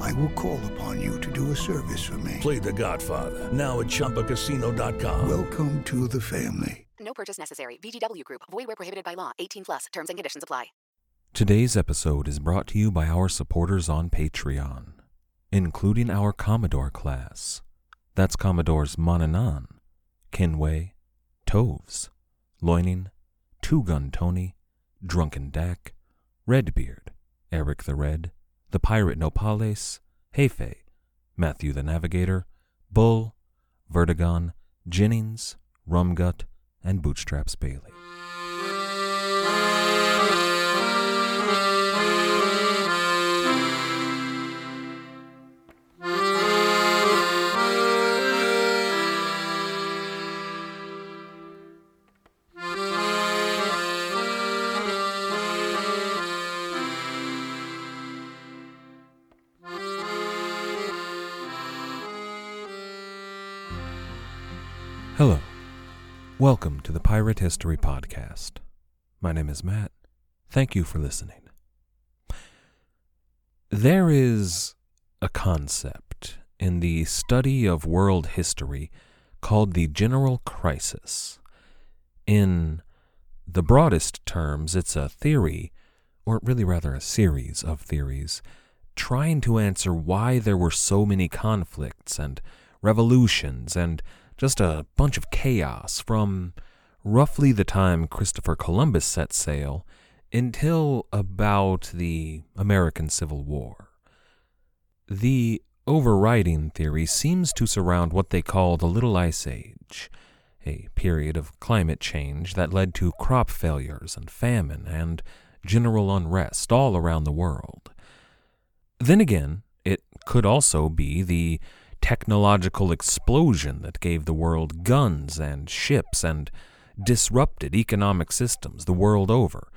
I will call upon you to do a service for me. Play The Godfather, now at ChumbaCasino.com. Welcome to the family. No purchase necessary. VGW Group. Void where prohibited by law. 18+. Terms and conditions apply. Today's episode is brought to you by our supporters on Patreon, including our Commodore class. That's Commodores Monanan, Kenway, Toves, Loining, Two-Gun Tony, Drunken Dak, Redbeard, Eric the Red, The Pirate Nopales, Hefe, Matthew the Navigator, Bull, Vertigon, Jennings, Rumgut, and Bootstraps Bailey. Hello. Welcome to the Pirate History Podcast. My name is Matt. Thank you for listening. There is a concept in the study of world history called the General Crisis. In the broadest terms, it's a theory, or really rather a series of theories, trying to answer why there were so many conflicts and revolutions and just a bunch of chaos from roughly the time Christopher Columbus set sail until about the American Civil War. The overriding theory seems to surround what they call the Little Ice Age, a period of climate change that led to crop failures and famine and general unrest all around the world. Then again, it could also be the technological explosion that gave the world guns and ships and disrupted economic systems the world over.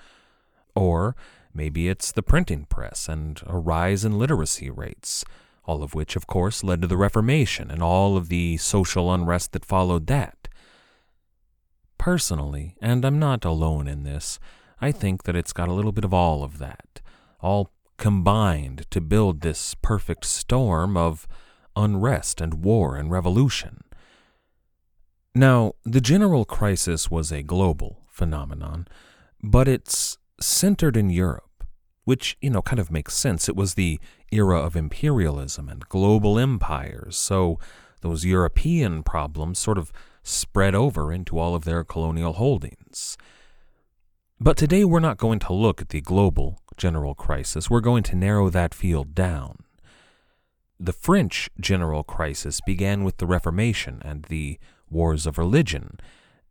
Or maybe it's the printing press and a rise in literacy rates, all of which, of course, led to the Reformation and all of the social unrest that followed that. Personally, and I'm not alone in this, I think that it's got a little bit of all of that, all combined to build this perfect storm of unrest and war and revolution. Now, the General Crisis was a global phenomenon, but it's centered in Europe, which, kind of makes sense. It was the era of imperialism and global empires, so those European problems sort of spread over into all of their colonial holdings. But today we're not going to look at the global General Crisis. We're going to narrow that field down. The French General Crisis began with the Reformation and the Wars of Religion,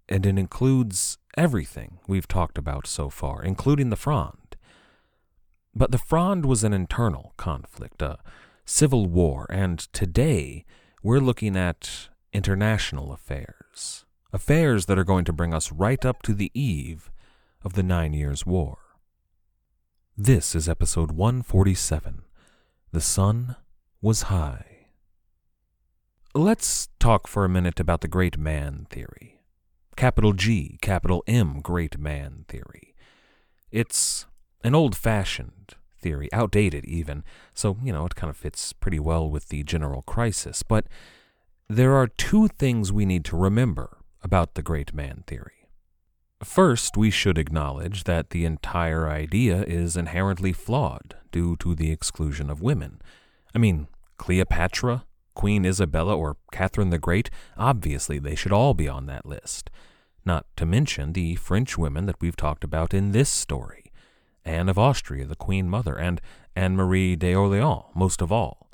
and it includes everything we've talked about so far, including the Fronde. But the Fronde was an internal conflict, a civil war, and today we're looking at international affairs, affairs that are going to bring us right up to the eve of the 9 Years' War. This is episode 147, The Sun was high. Let's talk for a minute about the Great Man Theory. Capital G, capital M, Great Man Theory. It's an old-fashioned theory, outdated even, so, it kind of fits pretty well with the General Crisis, but there are two things we need to remember about the Great Man Theory. First, we should acknowledge that the entire idea is inherently flawed due to the exclusion of women. Cleopatra, Queen Isabella, or Catherine the Great, obviously they should all be on that list. Not to mention the French women that we've talked about in this story. Anne of Austria, the Queen Mother, and Anne-Marie d'Orléans, most of all.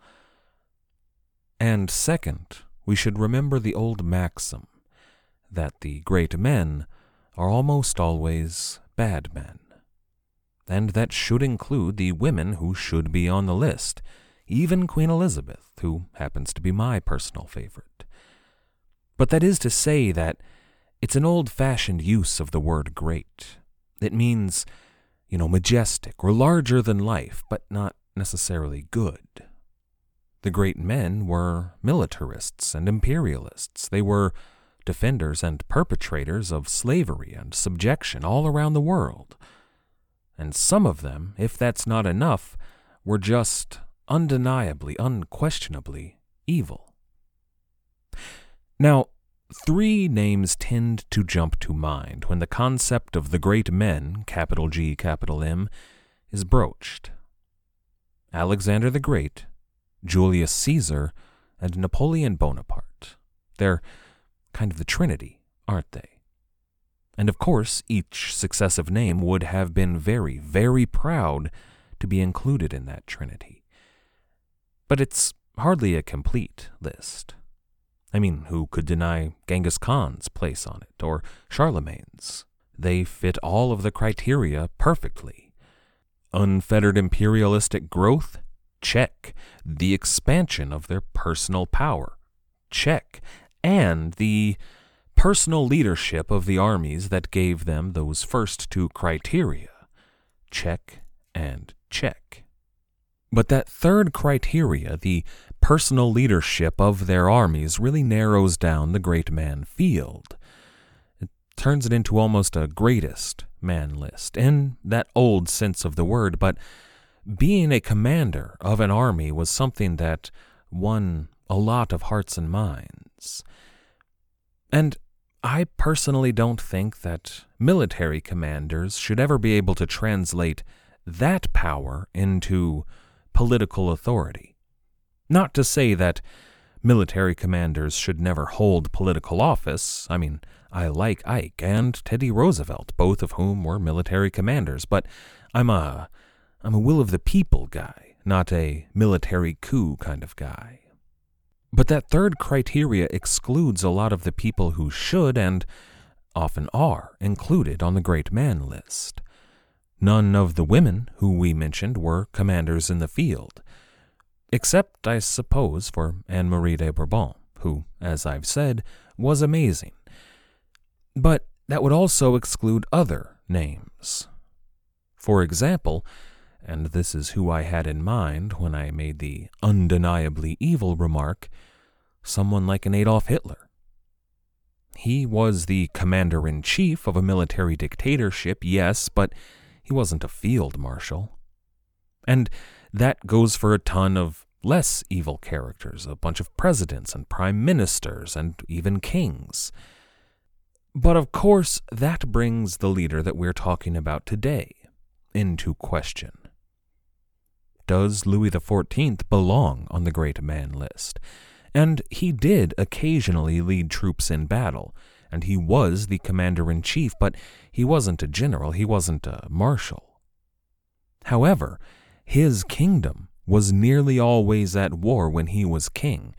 And second, we should remember the old maxim that the great men are almost always bad men. And that should include the women who should be on the list. Even Queen Elizabeth, who happens to be my personal favorite. But that is to say that it's an old-fashioned use of the word great. It means, majestic or larger than life, but not necessarily good. The great men were militarists and imperialists. They were defenders and perpetrators of slavery and subjection all around the world. And some of them, if that's not enough, were just undeniably, unquestionably evil. Now, three names tend to jump to mind when the concept of the great men, capital G, capital M, is broached. Alexander the Great, Julius Caesar, and Napoleon Bonaparte. They're kind of the Trinity, aren't they? And of course, each successive name would have been very, very proud to be included in that Trinity. But it's hardly a complete list. I mean, who could deny Genghis Khan's place on it, or Charlemagne's? They fit all of the criteria perfectly. Unfettered imperialistic growth? Check. The expansion of their personal power? Check. And the personal leadership of the armies that gave them those first two criteria? Check and check. But that third criteria, the personal leadership of their armies, really narrows down the great man field. It turns it into almost a greatest man list, in that old sense of the word, but being a commander of an army was something that won a lot of hearts and minds. And I personally don't think that military commanders should ever be able to translate that power into political authority. Not to say that military commanders should never hold political office. I mean, I like Ike and Teddy Roosevelt, both of whom were military commanders, but I'm a will of the people guy, not a military coup kind of guy. But that third criteria excludes a lot of the people who should and often are included on the great man list. None of the women who we mentioned were commanders in the field, except, I suppose, for Anne-Marie de Bourbon, who, as I've said, was amazing. But that would also exclude other names. For example, and this is who I had in mind when I made the undeniably evil remark, someone like an Adolf Hitler. He was the commander-in-chief of a military dictatorship, yes, but he wasn't a field marshal. And that goes for a ton of less evil characters, a bunch of presidents and prime ministers and even kings. But of course, that brings the leader that we're talking about today into question. Does Louis XIV belong on the great man list? And he did occasionally lead troops in battle, and he was the commander-in-chief, but he wasn't a general, he wasn't a marshal. However, his kingdom was nearly always at war when he was king,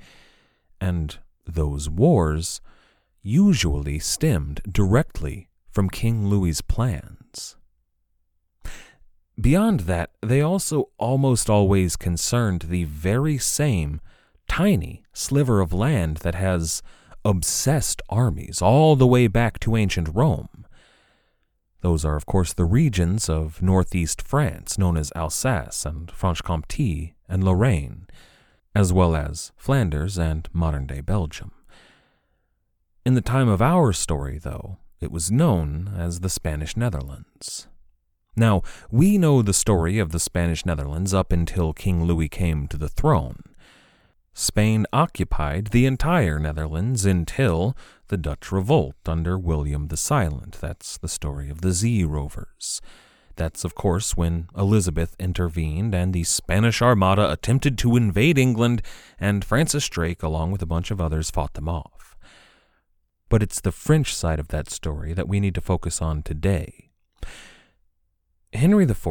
and those wars usually stemmed directly from King Louis's plans. Beyond that, they also almost always concerned the very same tiny sliver of land that has obsessed armies all the way back to ancient Rome. Those are, of course, the regions of northeast France, known as Alsace and Franche-Comté and Lorraine, as well as Flanders and modern-day Belgium. In the time of our story, though, it was known as the Spanish Netherlands. Now, we know the story of the Spanish Netherlands up until King Louis came to the throne. Spain occupied the entire Netherlands until the Dutch Revolt under William the Silent. That's the story of the Zee Rovers. That's, of course, when Elizabeth intervened and the Spanish Armada attempted to invade England, and Francis Drake, along with a bunch of others, fought them off. But it's the French side of that story that we need to focus on today. Henry IV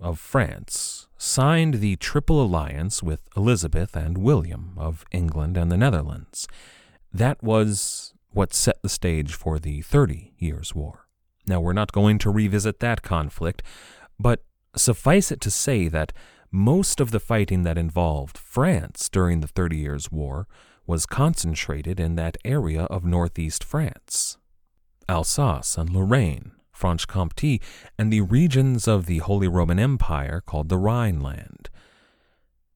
of France signed the Triple Alliance with Elizabeth and William of England and the Netherlands. That was what set the stage for the 30 Years' War. Now, we're not going to revisit that conflict, but suffice it to say that most of the fighting that involved France during the 30 Years' War was concentrated in that area of northeast France. Alsace and Lorraine, Franche-Comté, and the regions of the Holy Roman Empire called the Rhineland.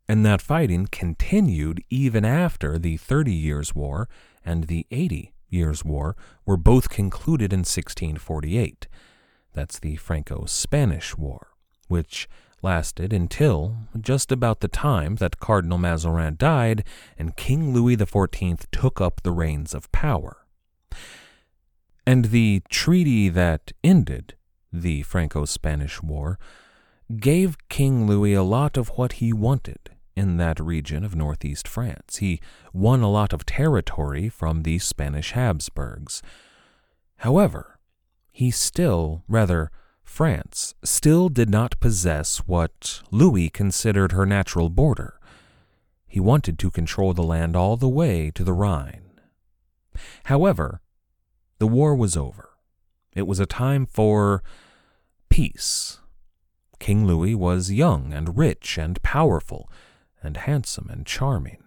And that fighting continued even after the 30 Years' War and the 80 Years' War were both concluded in 1648. That's the Franco-Spanish War, which lasted until just about the time that Cardinal Mazarin died and King Louis XIV took up the reins of power. And the treaty that ended the Franco-Spanish War gave King Louis a lot of what he wanted in that region of northeast France. He won a lot of territory from the Spanish Habsburgs. However, France still did not possess what Louis considered her natural border. He wanted to control the land all the way to the Rhine. However, the war was over. It was a time for peace. King Louis was young and rich and powerful and handsome and charming.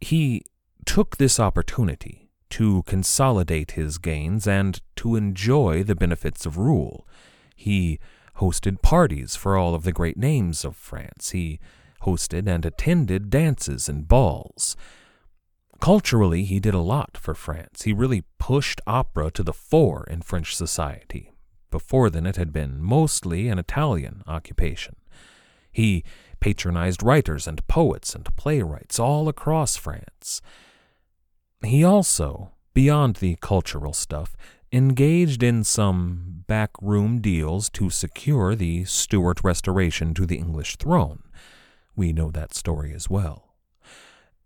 He took this opportunity to consolidate his gains and to enjoy the benefits of rule. He hosted parties for all of the great names of France. He hosted and attended dances and balls. Culturally, he did a lot for France. He really pushed opera to the fore in French society. Before then, it had been mostly an Italian occupation. He patronized writers and poets and playwrights all across France. He also, beyond the cultural stuff, engaged in some backroom deals to secure the Stuart restoration to the English throne. We know that story as well.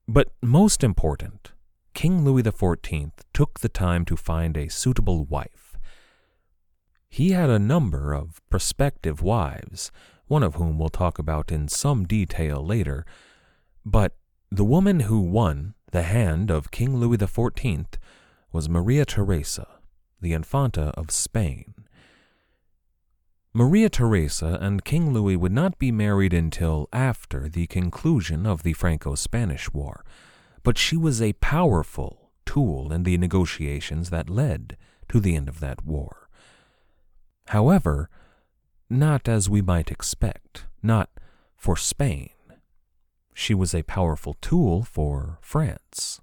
But most important, King Louis XIV took the time to find a suitable wife. He had a number of prospective wives, one of whom we'll talk about in some detail later, but the woman who won the hand of King Louis XIV was Maria Theresa, the Infanta of Spain. Maria Theresa and King Louis would not be married until after the conclusion of the Franco-Spanish War, but she was a powerful tool in the negotiations that led to the end of that war. However, not as we might expect, not for Spain. She was a powerful tool for France.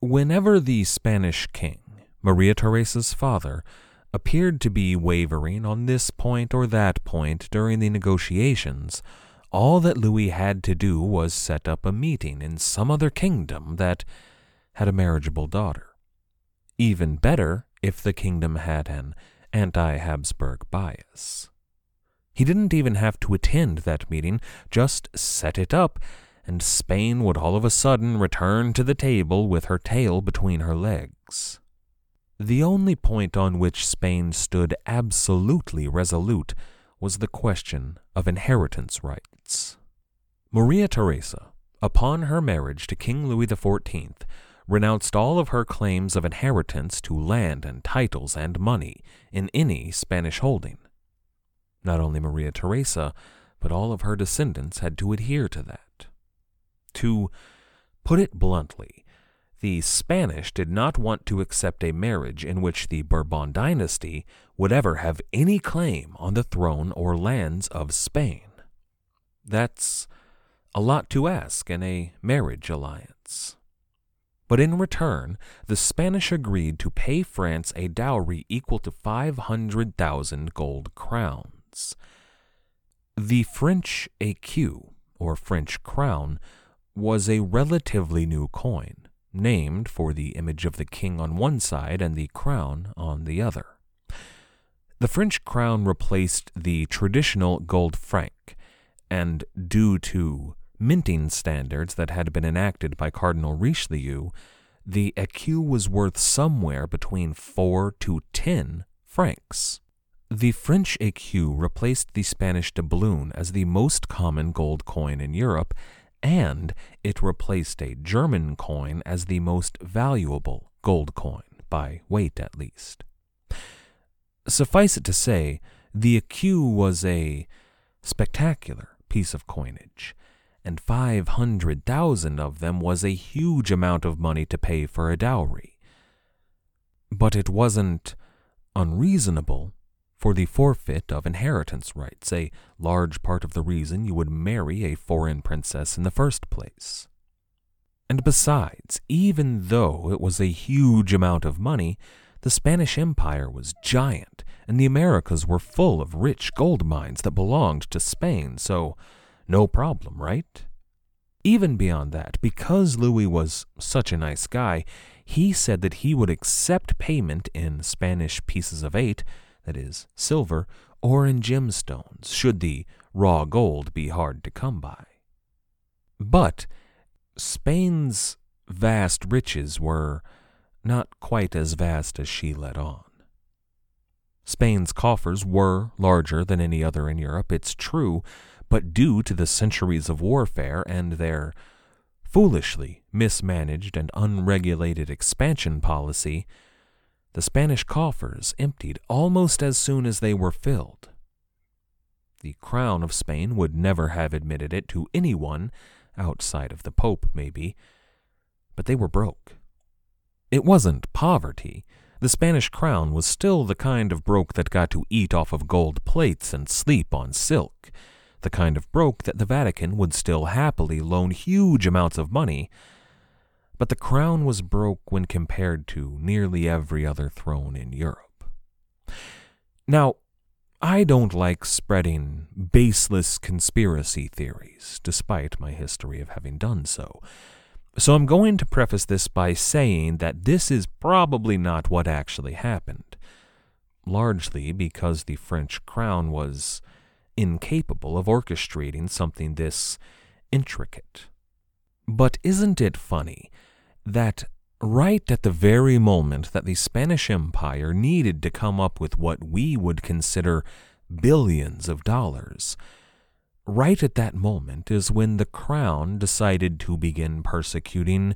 Whenever the Spanish king, Maria Theresa's father, appeared to be wavering on this point or that point during the negotiations, all that Louis had to do was set up a meeting in some other kingdom that had a marriageable daughter. Even better if the kingdom had an anti-Habsburg bias. He didn't even have to attend that meeting, just set it up, and Spain would all of a sudden return to the table with her tail between her legs. The only point on which Spain stood absolutely resolute was the question of inheritance rights. Maria Theresa, upon her marriage to King Louis XIV, renounced all of her claims of inheritance to land and titles and money in any Spanish holding. Not only Maria Theresa, but all of her descendants had to adhere to that. To put it bluntly, the Spanish did not want to accept a marriage in which the Bourbon dynasty would ever have any claim on the throne or lands of Spain. That's a lot to ask in a marriage alliance. But in return, the Spanish agreed to pay France a dowry equal to 500,000 gold crowns. The French écu, or French crown, was a relatively new coin, named for the image of the king on one side and the crown on the other. The French crown replaced the traditional gold franc, and due to minting standards that had been enacted by Cardinal Richelieu, the écu was worth somewhere between 4 to 10 francs. The French écu replaced the Spanish doubloon as the most common gold coin in Europe, and it replaced a German coin as the most valuable gold coin, by weight at least. Suffice it to say, the écu was a spectacular piece of coinage, and 500,000 of them was a huge amount of money to pay for a dowry. But it wasn't unreasonable for the forfeit of inheritance rights, a large part of the reason you would marry a foreign princess in the first place. And besides, even though it was a huge amount of money, the Spanish Empire was giant, and the Americas were full of rich gold mines that belonged to Spain, so no problem, right? Even beyond that, because Louis was such a nice guy, he said that he would accept payment in Spanish pieces of eight, that is, silver, or in gemstones, should the raw gold be hard to come by. But Spain's vast riches were not quite as vast as she let on. Spain's coffers were larger than any other in Europe, it's true, but due to the centuries of warfare and their foolishly mismanaged and unregulated expansion policy, the Spanish coffers emptied almost as soon as they were filled. The crown of Spain would never have admitted it to anyone, outside of the Pope maybe, but they were broke. It wasn't poverty. The Spanish crown was still the kind of broke that got to eat off of gold plates and sleep on silk, the kind of broke that the Vatican would still happily loan huge amounts of money, but the crown was broke when compared to nearly every other throne in Europe. Now, I don't like spreading baseless conspiracy theories, despite my history of having done so, so I'm going to preface this by saying that this is probably not what actually happened, largely because the French crown was incapable of orchestrating something this intricate. But isn't it funny that right at the very moment that the Spanish Empire needed to come up with what we would consider billions of dollars, right at that moment is when the crown decided to begin persecuting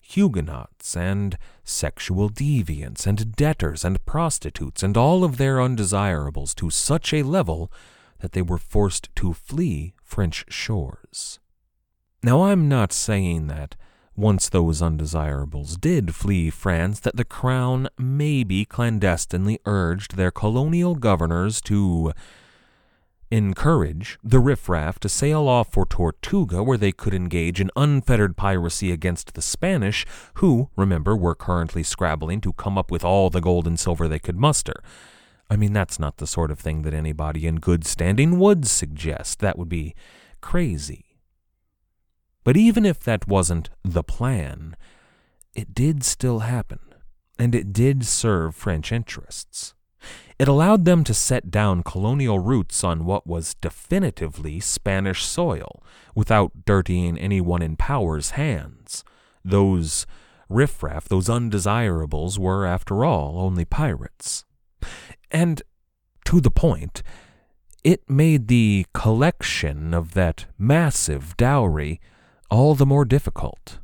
Huguenots and sexual deviants and debtors and prostitutes and all of their undesirables to such a level that they were forced to flee French shores. Now, I'm not saying that once those undesirables did flee France, that the crown maybe clandestinely urged their colonial governors to encourage the riffraff to sail off for Tortuga, where they could engage in unfettered piracy against the Spanish, who, remember, were currently scrabbling to come up with all the gold and silver they could muster. I mean, that's not the sort of thing that anybody in good standing would suggest. That would be crazy. But even if that wasn't the plan, it did still happen, and it did serve French interests. It allowed them to set down colonial roots on what was definitively Spanish soil, without dirtying anyone in power's hands. Those riffraff, those undesirables, were, after all, only pirates. And, to the point, it made the collection of that massive dowry all the more difficult.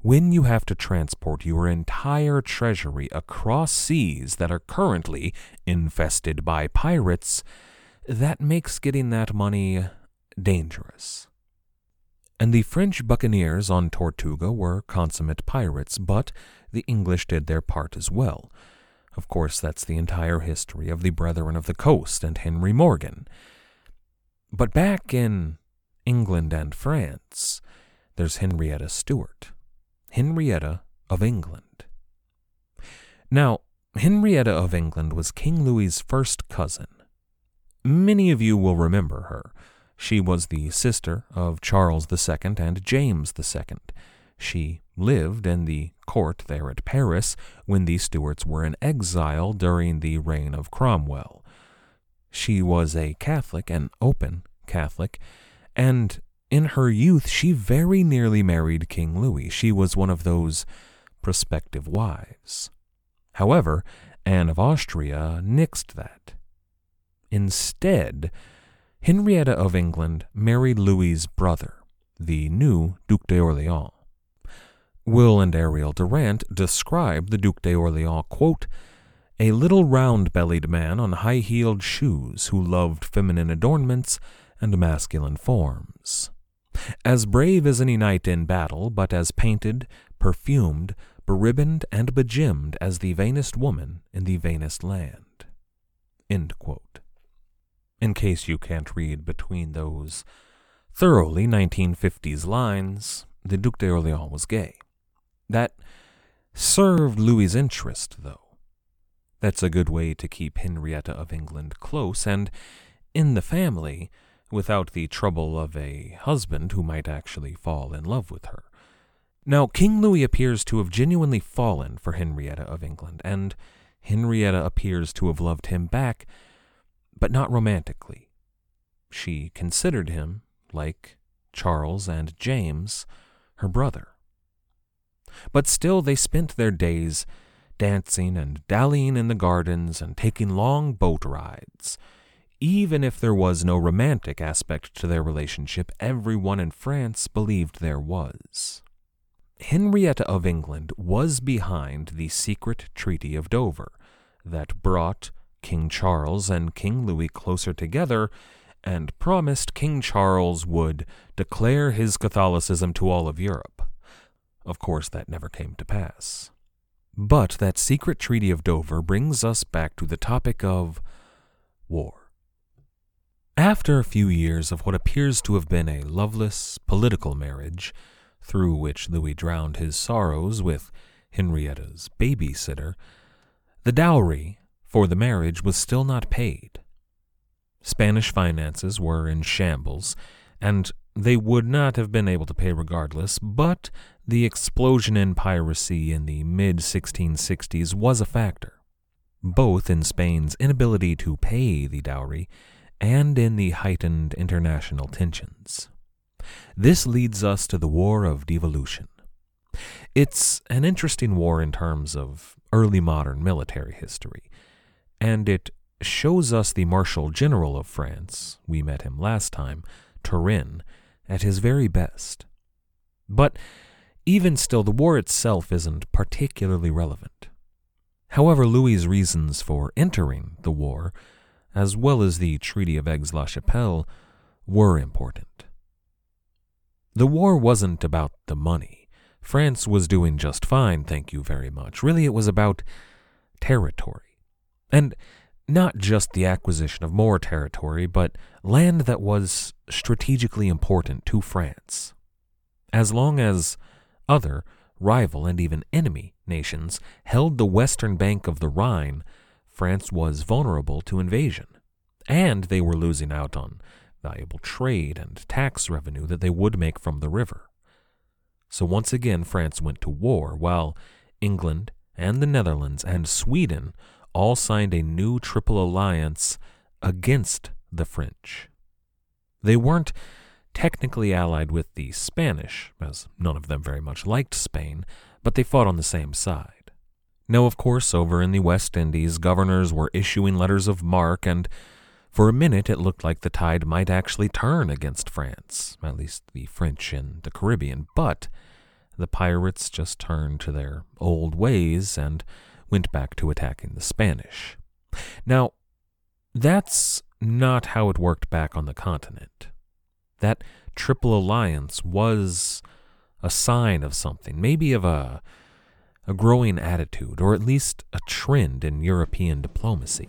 When you have to transport your entire treasury across seas that are currently infested by pirates, that makes getting that money dangerous. And the French buccaneers on Tortuga were consummate pirates, but the English did their part as well. Of course, that's the entire history of the Brethren of the Coast and Henry Morgan. But back in England and France, there's Henrietta Stuart, Henrietta of England. Now, Henrietta of England was King Louis's first cousin. Many of you will remember her. She was the sister of Charles II and James II. She lived in the court there at Paris when the Stuarts were in exile during the reign of Cromwell. She was a Catholic, an open Catholic, and in her youth, she very nearly married King Louis. She was one of those prospective wives. However, Anne of Austria nixed that. Instead, Henrietta of England married Louis's brother, the new Duc d'Orléans. Will and Ariel Durant describe the Duc d'Orléans, quote, "a little round-bellied man on high-heeled shoes who loved feminine adornments and masculine forms. As brave as any knight in battle, but as painted, perfumed, beribboned, and begimmed as the vainest woman in the vainest land." End quote. In case you can't read between those thoroughly 1950s lines, the Duc d'Orléans was gay. That served Louis's interest, though. That's a good way to keep Henrietta of England close and in the family without the trouble of a husband who might actually fall in love with her. Now, King Louis appears to have genuinely fallen for Henrietta of England, and Henrietta appears to have loved him back, but not romantically. She considered him, like Charles and James, her brother. But still they spent their days dancing and dallying in the gardens and taking long boat rides. Even if there was no romantic aspect to their relationship, everyone in France believed there was. Henrietta of England was behind the secret Treaty of Dover that brought King Charles and King Louis closer together and promised King Charles would declare his Catholicism to all of Europe. Of course, that never came to pass. But that secret Treaty of Dover brings us back to the topic of war. After a few years of what appears to have been a loveless political marriage, through which Louis drowned his sorrows with Henrietta's babysitter, the dowry for the marriage was still not paid. Spanish finances were in shambles, and they would not have been able to pay regardless, but the explosion in piracy in the mid-1660s was a factor, both in Spain's inability to pay the dowry and in the heightened international tensions. This leads us to the War of Devolution. It's an interesting war in terms of early modern military history, and it shows us the Marshal General of France, we met him last time, Turenne, at his very best. But even still, the war itself isn't particularly relevant. However, Louis's reasons for entering the war, as well as the Treaty of Aix-la-Chapelle, were important. The war wasn't about the money. France was doing just fine, thank you very much. Really, it was about territory. And not just the acquisition of more territory, but land that was strategically important to France. As long as other, rival, and even enemy nations held the western bank of the Rhine, France was vulnerable to invasion, and they were losing out on valuable trade and tax revenue that they would make from the river. So once again, France went to war, while England and the Netherlands and Sweden all signed a new Triple Alliance against the French. They weren't technically allied with the Spanish, as none of them very much liked Spain, but they fought on the same side. Now, of course, over in the West Indies, governors were issuing letters of marque, and for a minute it looked like the tide might actually turn against France, at least the French in the Caribbean, but the pirates just turned to their old ways and went back to attacking the Spanish. Now, that's not how it worked back on the continent. That Triple Alliance was a sign of something, maybe of a growing attitude, or at least a trend in European diplomacy.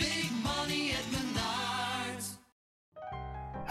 big money at Menards.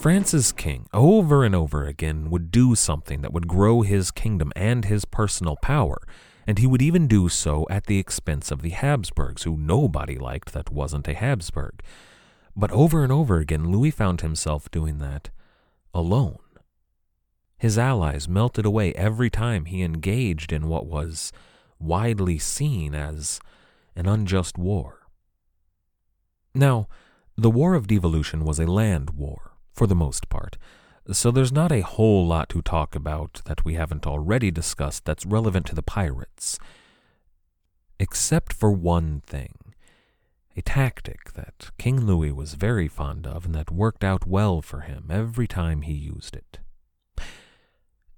France's king, over and over again, would do something that would grow his kingdom and his personal power, and he would even do so at the expense of the Habsburgs, who nobody liked that wasn't a Habsburg. But over and over again, Louis found himself doing that alone. His allies melted away every time he engaged in what was widely seen as an unjust war. Now, the War of Devolution was a land war, for the most part, so there's not a whole lot to talk about that we haven't already discussed that's relevant to the pirates. Except for one thing, a tactic that King Louis was very fond of and that worked out well for him every time he used it.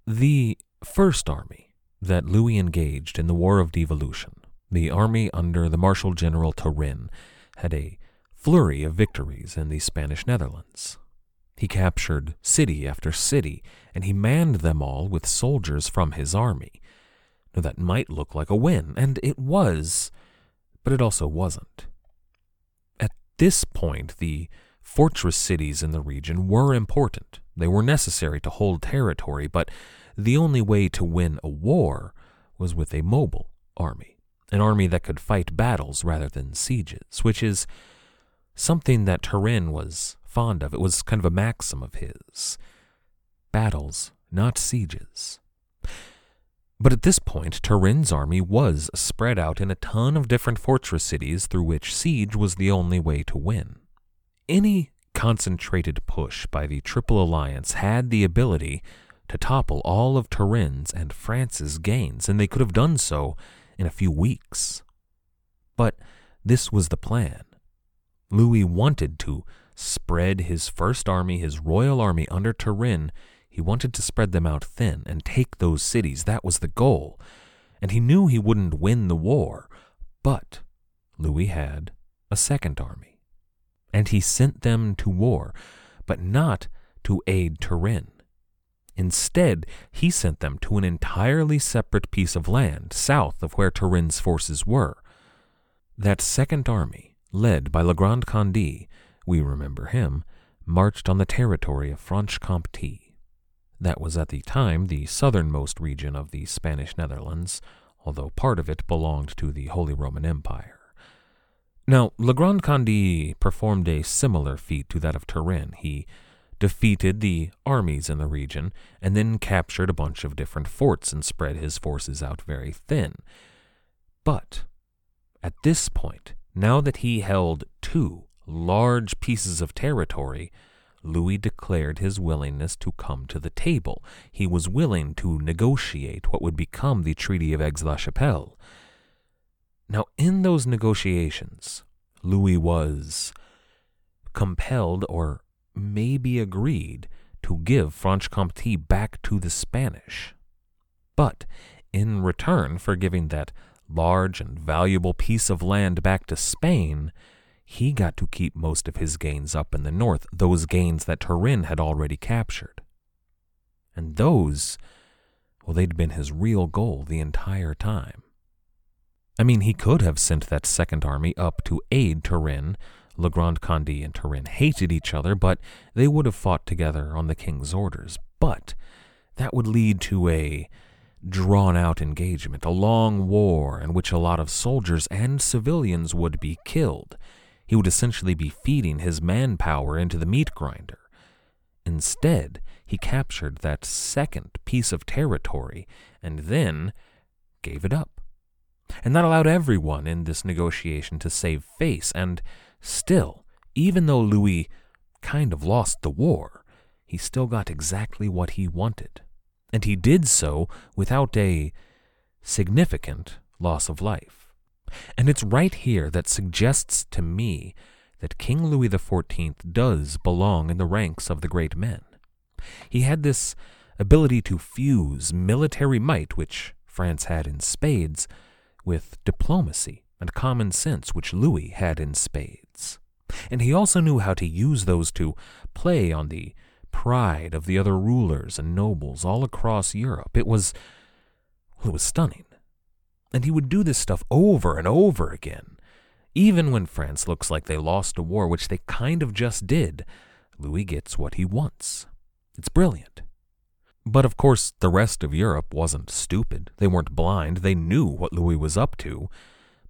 The first army that Louis engaged in the War of Devolution, the army under the Marshal General Turenne, had a flurry of victories in the Spanish Netherlands. He captured city after city, and he manned them all with soldiers from his army. Now, that might look like a win, and it was, but it also wasn't. At this point, the fortress cities in the region were important. They were necessary to hold territory, but the only way to win a war was with a mobile army, an army that could fight battles rather than sieges, which is something that Turenne was fond of. It was kind of a maxim of his. Battles, not sieges. But at this point, Turenne's army was spread out in a ton of different fortress cities through which siege was the only way to win. Any concentrated push by the Triple Alliance had the ability to topple all of Turenne's and France's gains, and they could have done so in a few weeks. But this was the plan. Louis wanted to spread his first army, his royal army under Turenne. He wanted to spread them out thin and take those cities. That was the goal. And he knew he wouldn't win the war, but Louis had a second army. And he sent them to war, but not to aid Turenne. Instead, he sent them to an entirely separate piece of land south of where Turenne's forces were. That second army, led by Le Grand Condé, we remember him, marched on the territory of Franche-Comté. That was at the time the southernmost region of the Spanish Netherlands, although part of it belonged to the Holy Roman Empire. Now, Le Grand Condé performed a similar feat to that of Turenne. He defeated the armies in the region and then captured a bunch of different forts and spread his forces out very thin. But at this point, now that he held two large pieces of territory, Louis declared his willingness to come to the table. He was willing to negotiate what would become the Treaty of Aix-la-Chapelle. Now, in those negotiations, Louis was compelled, or maybe agreed, to give Franche-Comté back to the Spanish. But in return for giving that large and valuable piece of land back to Spain, he got to keep most of his gains up in the north, those gains that Turenne had already captured. And those, well, they'd been his real goal the entire time. I mean, he could have sent that second army up to aid Turenne. Le Grand Condé and Turenne hated each other, but they would have fought together on the king's orders. But that would lead to a drawn-out engagement, a long war in which a lot of soldiers and civilians would be killed. He would essentially be feeding his manpower into the meat grinder. Instead, he captured that second piece of territory and then gave it up. And that allowed everyone in this negotiation to save face, and still, even though Louis kind of lost the war, he still got exactly what he wanted. And he did so without a significant loss of life. And it's right here that suggests to me that King Louis XIV does belong in the ranks of the great men. He had this ability to fuse military might, which France had in spades, with diplomacy and common sense, which Louis had in spades. And he also knew how to use those to play on the pride of the other rulers and nobles all across Europe. It was stunning. And he would do this stuff over and over again. Even when France looks like they lost a war, which they kind of just did, Louis gets what he wants. It's brilliant. But of course, the rest of Europe wasn't stupid. They weren't blind. They knew what Louis was up to.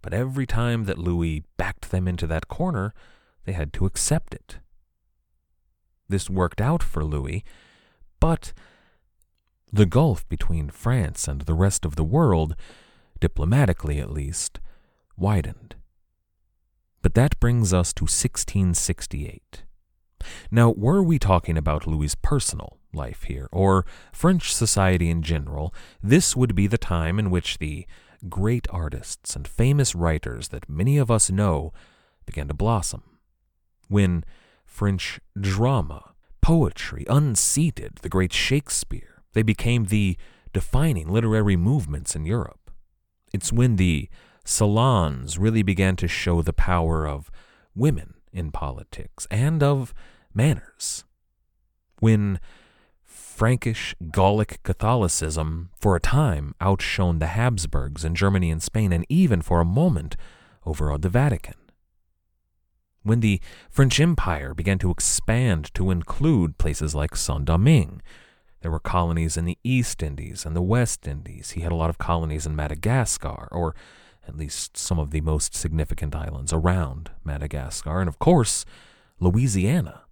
But every time that Louis backed them into that corner, they had to accept it. This worked out for Louis, but the gulf between France and the rest of the world, diplomatically at least, widened. But that brings us to 1668. Now, were we talking about Louis's personal life here, or French society in general, this would be the time in which the great artists and famous writers that many of us know began to blossom, when French drama, poetry, unseated the great Shakespeare. They became the defining literary movements in Europe. It's when the salons really began to show the power of women in politics and of manners, when Frankish Gallic Catholicism for a time outshone the Habsburgs in Germany and Spain, and even for a moment overawed the Vatican, when the French Empire began to expand to include places like Saint-Domingue. There were colonies in the East Indies and the West Indies. He had a lot of colonies in Madagascar, or at least some of the most significant islands around Madagascar, and of course, Louisiana.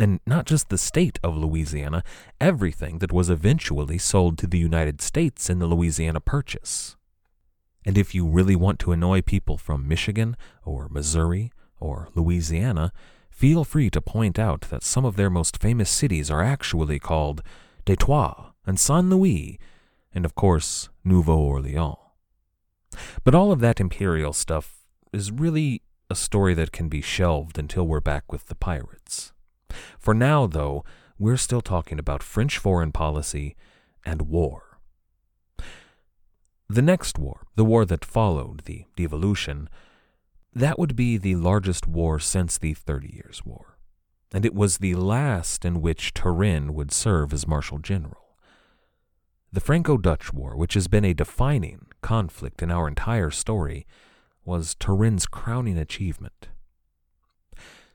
And not just the state of Louisiana, everything that was eventually sold to the United States in the Louisiana Purchase. And if you really want to annoy people from Michigan or Missouri or Louisiana, feel free to point out that some of their most famous cities are actually called Detroit and Saint Louis, and of course, Nouveau Orleans. But all of that imperial stuff is really a story that can be shelved until we're back with the pirates. For now, though, we're still talking about French foreign policy and war. The next war, the war that followed the Devolution, that would be the largest war since the 30 Years' War, and it was the last in which Turenne would serve as Marshal General. The Franco-Dutch War, which has been a defining conflict in our entire story, was Turenne's crowning achievement.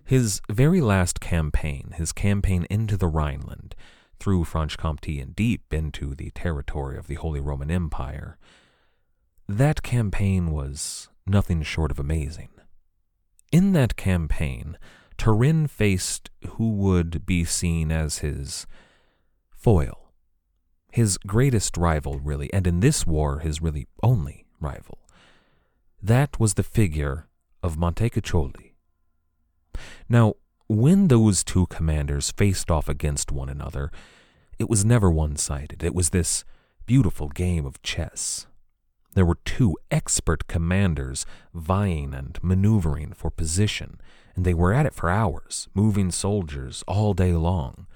His very last campaign, his campaign into the Rhineland, through Franche-Comté and deep into the territory of the Holy Roman Empire, that campaign was nothing short of amazing. In that campaign, Turenne faced who would be seen as his foil. His greatest rival, really, and in this war, his really only rival. That was the figure of Montecuccoli. Now, when those two commanders faced off against one another, it was never one-sided. It was this beautiful game of chess. There were two expert commanders vying and maneuvering for position, and they were at it for hours, moving soldiers all day long.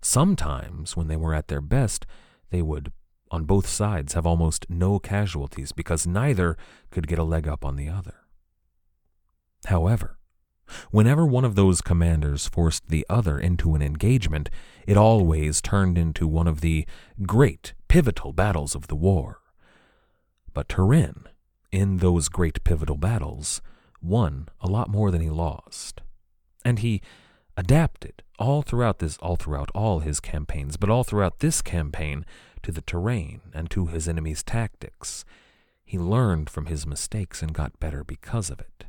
Sometimes, when they were at their best, they would, on both sides, have almost no casualties because neither could get a leg up on the other. However, whenever one of those commanders forced the other into an engagement, it always turned into one of the great, pivotal battles of the war. But Turenne, in those great pivotal battles, won a lot more than he lost. And he adapted all throughout all his campaigns, but all throughout this campaign, to the terrain and to his enemy's tactics. He learned from his mistakes and got better because of it.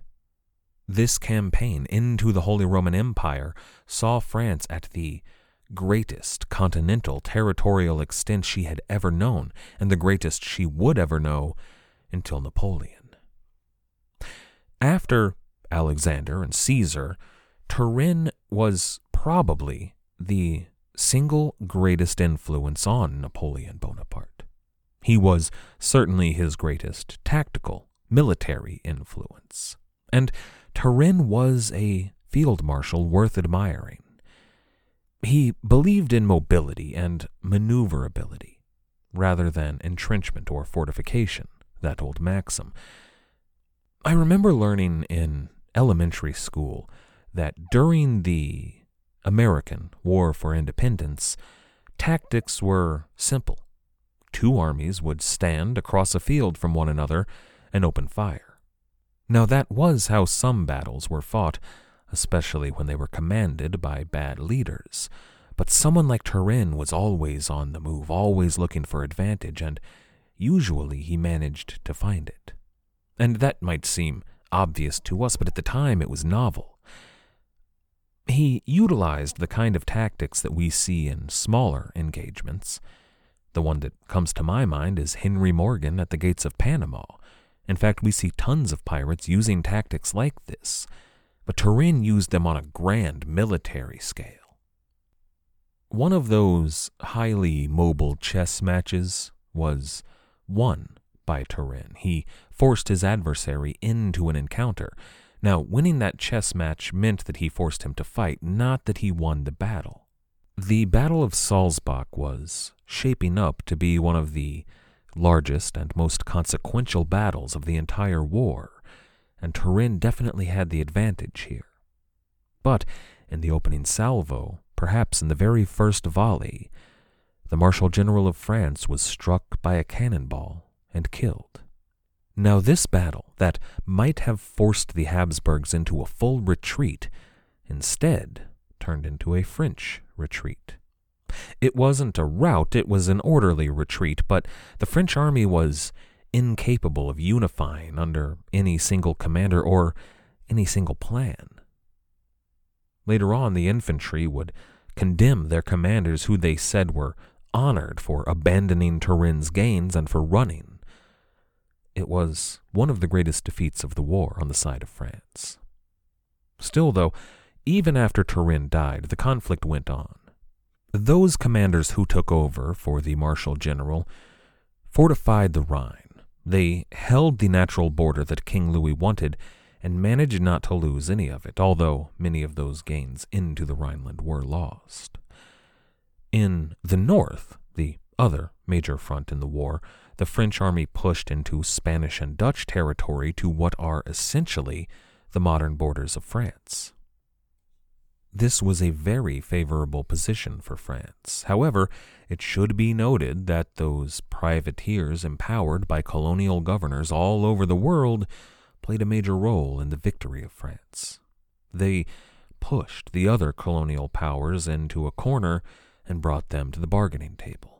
This campaign into the Holy Roman Empire saw France at the greatest continental territorial extent she had ever known, and the greatest she would ever know until Napoleon. After Alexander and Caesar, Turenne was probably the single greatest influence on Napoleon Bonaparte. He was certainly his greatest tactical, military influence. And Turenne was a field marshal worth admiring. He believed in mobility and maneuverability, rather than entrenchment or fortification, that old maxim. I remember learning in elementary school that during the American War for Independence, tactics were simple. two armies would stand across a field from one another and open fire. Now that was how some battles were fought, especially when they were commanded by bad leaders, but someone like Turenne was always on the move, always looking for advantage, and usually he managed to find it. And that might seem obvious to us, but at the time it was novel. He utilized the kind of tactics that we see in smaller engagements. The one that comes to my mind is Henry Morgan at the gates of Panama. In fact, we see tons of pirates using tactics like this, but Turenne used them on a grand military scale. One of those highly mobile chess matches was won by Turenne. He forced his adversary into an encounter. Now, winning that chess match meant that he forced him to fight, not that he won the battle. The Battle of Salzbach was shaping up to be one of the largest and most consequential battles of the entire war, and Turenne definitely had the advantage here. But in the opening salvo, perhaps in the very first volley, the Marshal General of France was struck by a cannonball and killed. Now this battle, that might have forced the Habsburgs into a full retreat, instead turned into a French retreat. It wasn't a rout, it was an orderly retreat, but the French army was incapable of unifying under any single commander or any single plan. Later on, the infantry would condemn their commanders who they said were honored for abandoning Turin's gains and for running. It was one of the greatest defeats of the war on the side of France. Still, though, even after Turenne died, the conflict went on. Those commanders who took over for the Marshal General fortified the Rhine. They held the natural border that King Louis wanted and managed not to lose any of it, although many of those gains into the Rhineland were lost. In the north, the other major front in the war, the French army pushed into Spanish and Dutch territory to what are essentially the modern borders of France. This was a very favorable position for France. However, it should be noted that those privateers empowered by colonial governors all over the world played a major role in the victory of France. They pushed the other colonial powers into a corner and brought them to the bargaining table.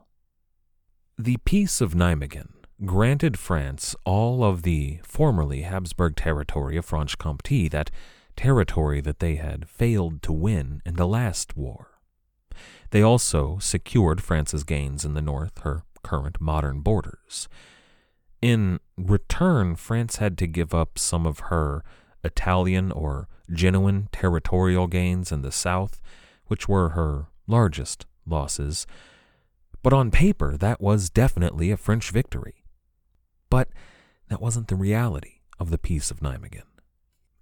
The Peace of Nijmegen granted France all of the formerly Habsburg territory of Franche-Comté, that territory that they had failed to win in the last war. They also secured France's gains in the north, her current modern borders. In return, France had to give up some of her Italian or Genoan territorial gains in the south, which were her largest losses. But on paper, that was definitely a French victory. But that wasn't the reality of the Peace of Nijmegen.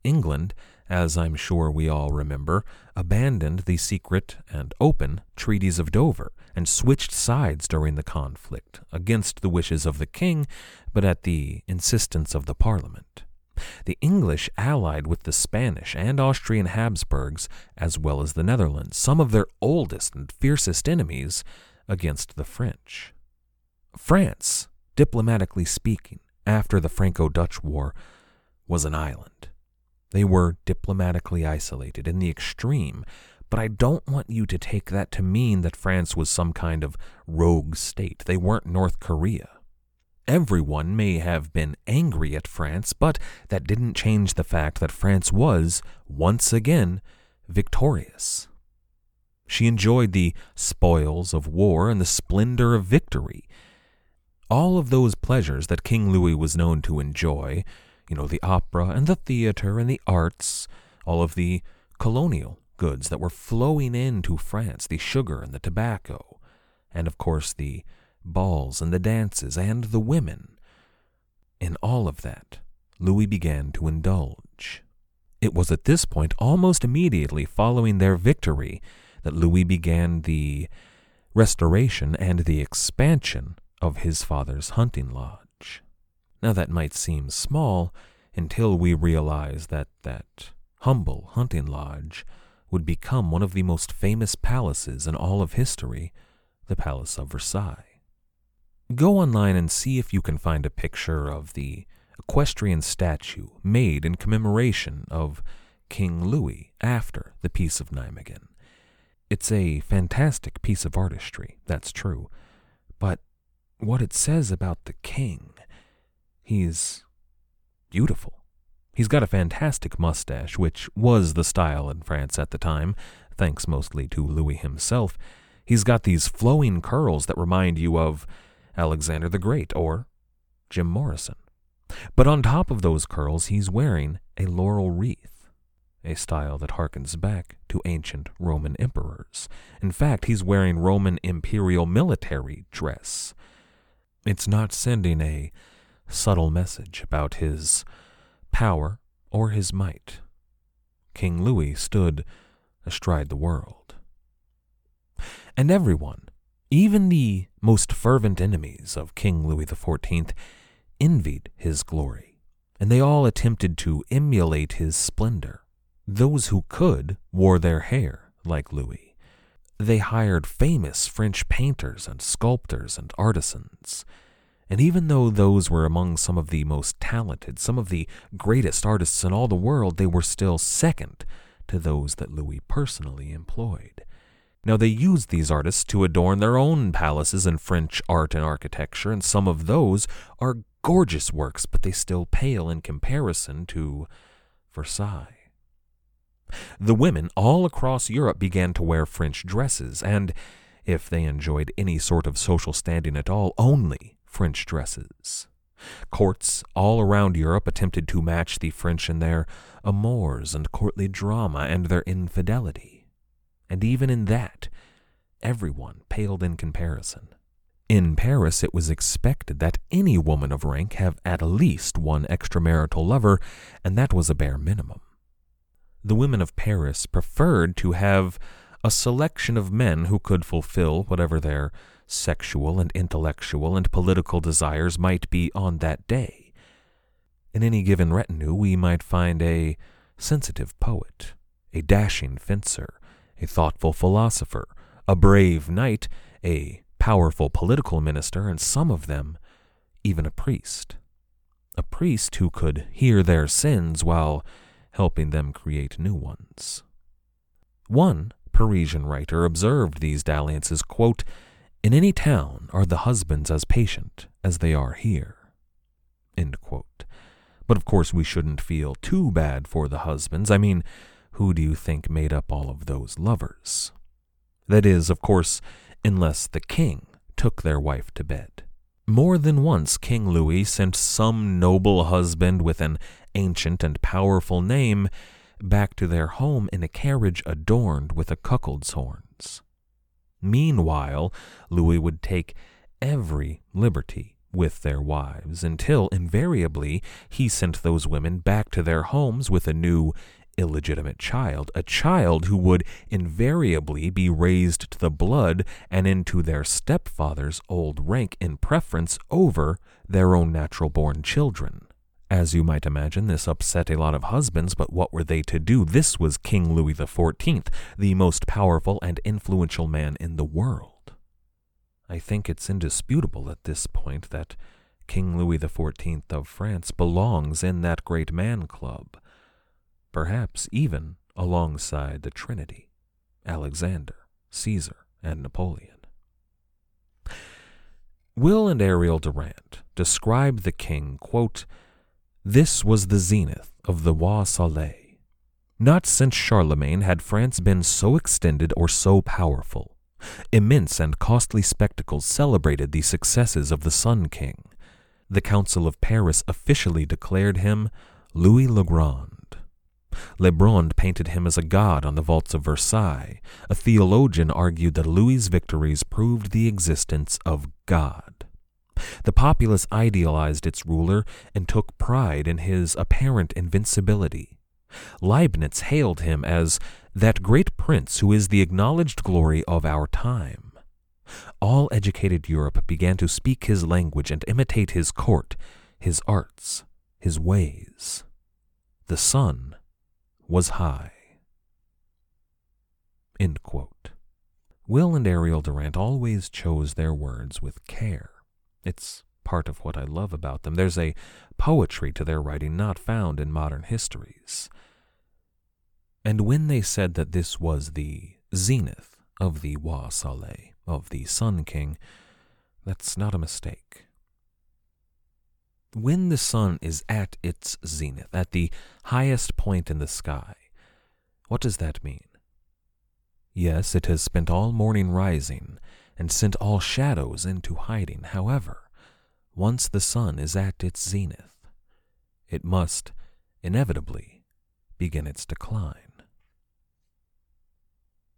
England, as I'm sure we all remember, abandoned the secret and open treaties of Dover and switched sides during the conflict, against the wishes of the king, but at the insistence of the Parliament. The English allied with the Spanish and Austrian Habsburgs, as well as the Netherlands, some of their oldest and fiercest enemies, against the French. France, diplomatically speaking, after the Franco-Dutch War, was an island. They were diplomatically isolated in the extreme, but I don't want you to take that to mean that France was some kind of rogue state. They weren't North Korea. Everyone may have been angry at France, but that didn't change the fact that France was, once again, victorious. She enjoyed the spoils of war and the splendor of victory. All of those pleasures that King Louis was known to enjoy, the opera and the theater and the arts, all of the colonial goods that were flowing into France, the sugar and the tobacco, and of course the balls and the dances and the women. In all of that, Louis began to indulge. It was at this point, almost immediately following their victory, that Louis began the restoration and the expansion of his father's hunting lodge. Now that might seem small until we realize that that humble hunting lodge would become one of the most famous palaces in all of history, the Palace of Versailles. Go online and see if you can find a picture of the equestrian statue made in commemoration of King Louis after the Peace of Nijmegen. It's a fantastic piece of artistry, that's true, but what it says about the king, he's beautiful. He's got a fantastic mustache, which was the style in France at the time, thanks mostly to Louis himself. He's got these flowing curls that remind you of Alexander the Great or Jim Morrison. But on top of those curls, he's wearing a laurel wreath, a style that harkens back to ancient Roman emperors. In fact, he's wearing Roman imperial military dress. It's not sending a subtle message about his power or his might. King Louis stood astride the world. And everyone, even the most fervent enemies of King Louis XIV, envied his glory, and they all attempted to emulate his splendor. Those who could wore their hair like Louis. They hired famous French painters and sculptors and artisans. And even though those were among some of the most talented, some of the greatest artists in all the world, they were still second to those that Louis personally employed. Now, they used these artists to adorn their own palaces in French art and architecture, and some of those are gorgeous works, but they still pale in comparison to Versailles. The women all across Europe began to wear French dresses, and, if they enjoyed any sort of social standing at all, only French dresses. Courts all around Europe attempted to match the French in their amours and courtly drama and their infidelity. And even in that, everyone paled in comparison. In Paris, it was expected that any woman of rank have at least one extramarital lover, and that was a bare minimum. The women of Paris preferred to have a selection of men who could fulfill whatever their sexual and intellectual and political desires might be on that day. In any given retinue, we might find a sensitive poet, a dashing fencer, a thoughtful philosopher, a brave knight, a powerful political minister, and some of them even a priest. A priest who could hear their sins while helping them create new ones. One Parisian writer observed these dalliances, quote, "In any town are the husbands as patient as they are here," end quote. But of course we shouldn't feel too bad for the husbands. I mean, who do you think made up all of those lovers? That is, of course, unless the king took their wife to bed. More than once, King Louis sent some noble husband with an ancient and powerful name back to their home in a carriage adorned with a cuckold's horns. Meanwhile, Louis would take every liberty with their wives until, invariably, he sent those women back to their homes with a new illegitimate child, a child who would invariably be raised to the blood and into their stepfather's old rank in preference over their own natural-born children. As you might imagine, this upset a lot of husbands, but what were they to do? This was King Louis XIV, the most powerful and influential man in the world. I think it's indisputable at this point that King Louis XIV of France belongs in that great man club, perhaps even alongside the Trinity, Alexander, Caesar, and Napoleon. Will and Ariel Durant describe the king, quote, "This was the zenith of the Roi Soleil. Not since Charlemagne had France been so extended or so powerful. Immense and costly spectacles celebrated the successes of the Sun King. The Council of Paris officially declared him Louis le Grand. Lebrun painted him as a god on the vaults of Versailles. A theologian argued that Louis's victories proved the existence of God. The populace idealized its ruler and took pride in his apparent invincibility. Leibniz hailed him as that great prince who is the acknowledged glory of our time. All educated Europe began to speak his language and imitate his court, his arts, his ways. The sun was high." End quote. Will and Ariel Durant always chose their words with care. It's part of what I love about them. There's a poetry to their writing not found in modern histories. And when they said that this was the zenith of the Roi Soleil, of the Sun King, that's not a mistake. When the sun is at its zenith, at the highest point in the sky, what does that mean? Yes, it has spent all morning rising and sent all shadows into hiding. However, once the sun is at its zenith, it must inevitably begin its decline.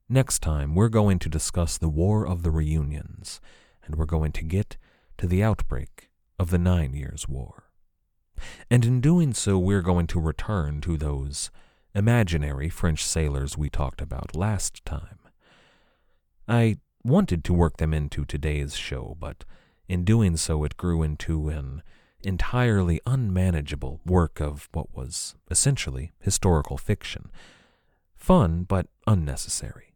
Next time, we're going to discuss the War of the Reunions, and we're going to get to the outbreak of the 9 Years' War. And in doing so, we're going to return to those imaginary French sailors we talked about last time. I wanted to work them into today's show, but in doing so, it grew into an entirely unmanageable work of what was essentially historical fiction. Fun, but unnecessary.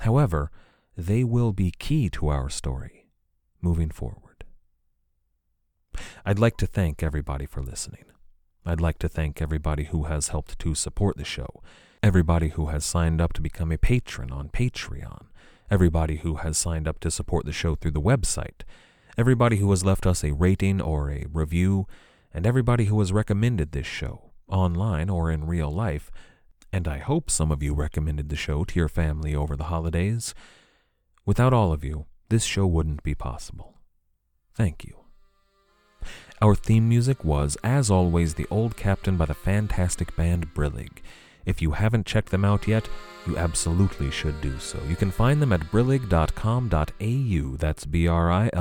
However, they will be key to our story moving forward. I'd like to thank everybody for listening. I'd like to thank everybody who has helped to support the show, everybody who has signed up to become a patron on Patreon, everybody who has signed up to support the show through the website, everybody who has left us a rating or a review, and everybody who has recommended this show, online or in real life. And I hope some of you recommended the show to your family over the holidays. Without all of you, this show wouldn't be possible. Thank you. Our theme music was, as always, The Old Captain by the fantastic band Brillig. If you haven't checked them out yet, you absolutely should do so. You can find them at brillig.com.au. That's brillig.com.au.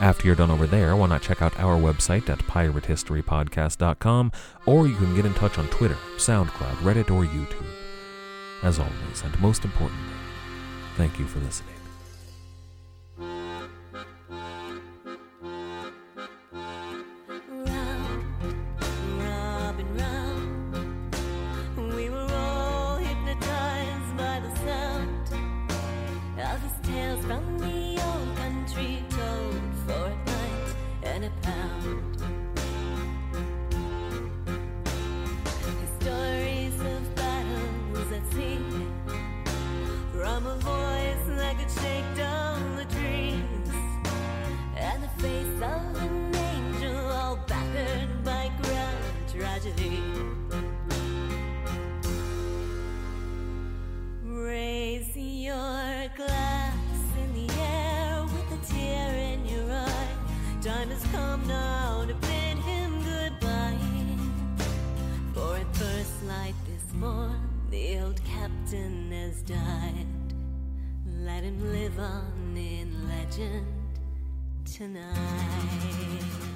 After you're done over there, why not check out our website at piratehistorypodcast.com, or you can get in touch on Twitter, SoundCloud, Reddit, or YouTube. As always, and most importantly, thank you for listening. Let him live on in legend tonight.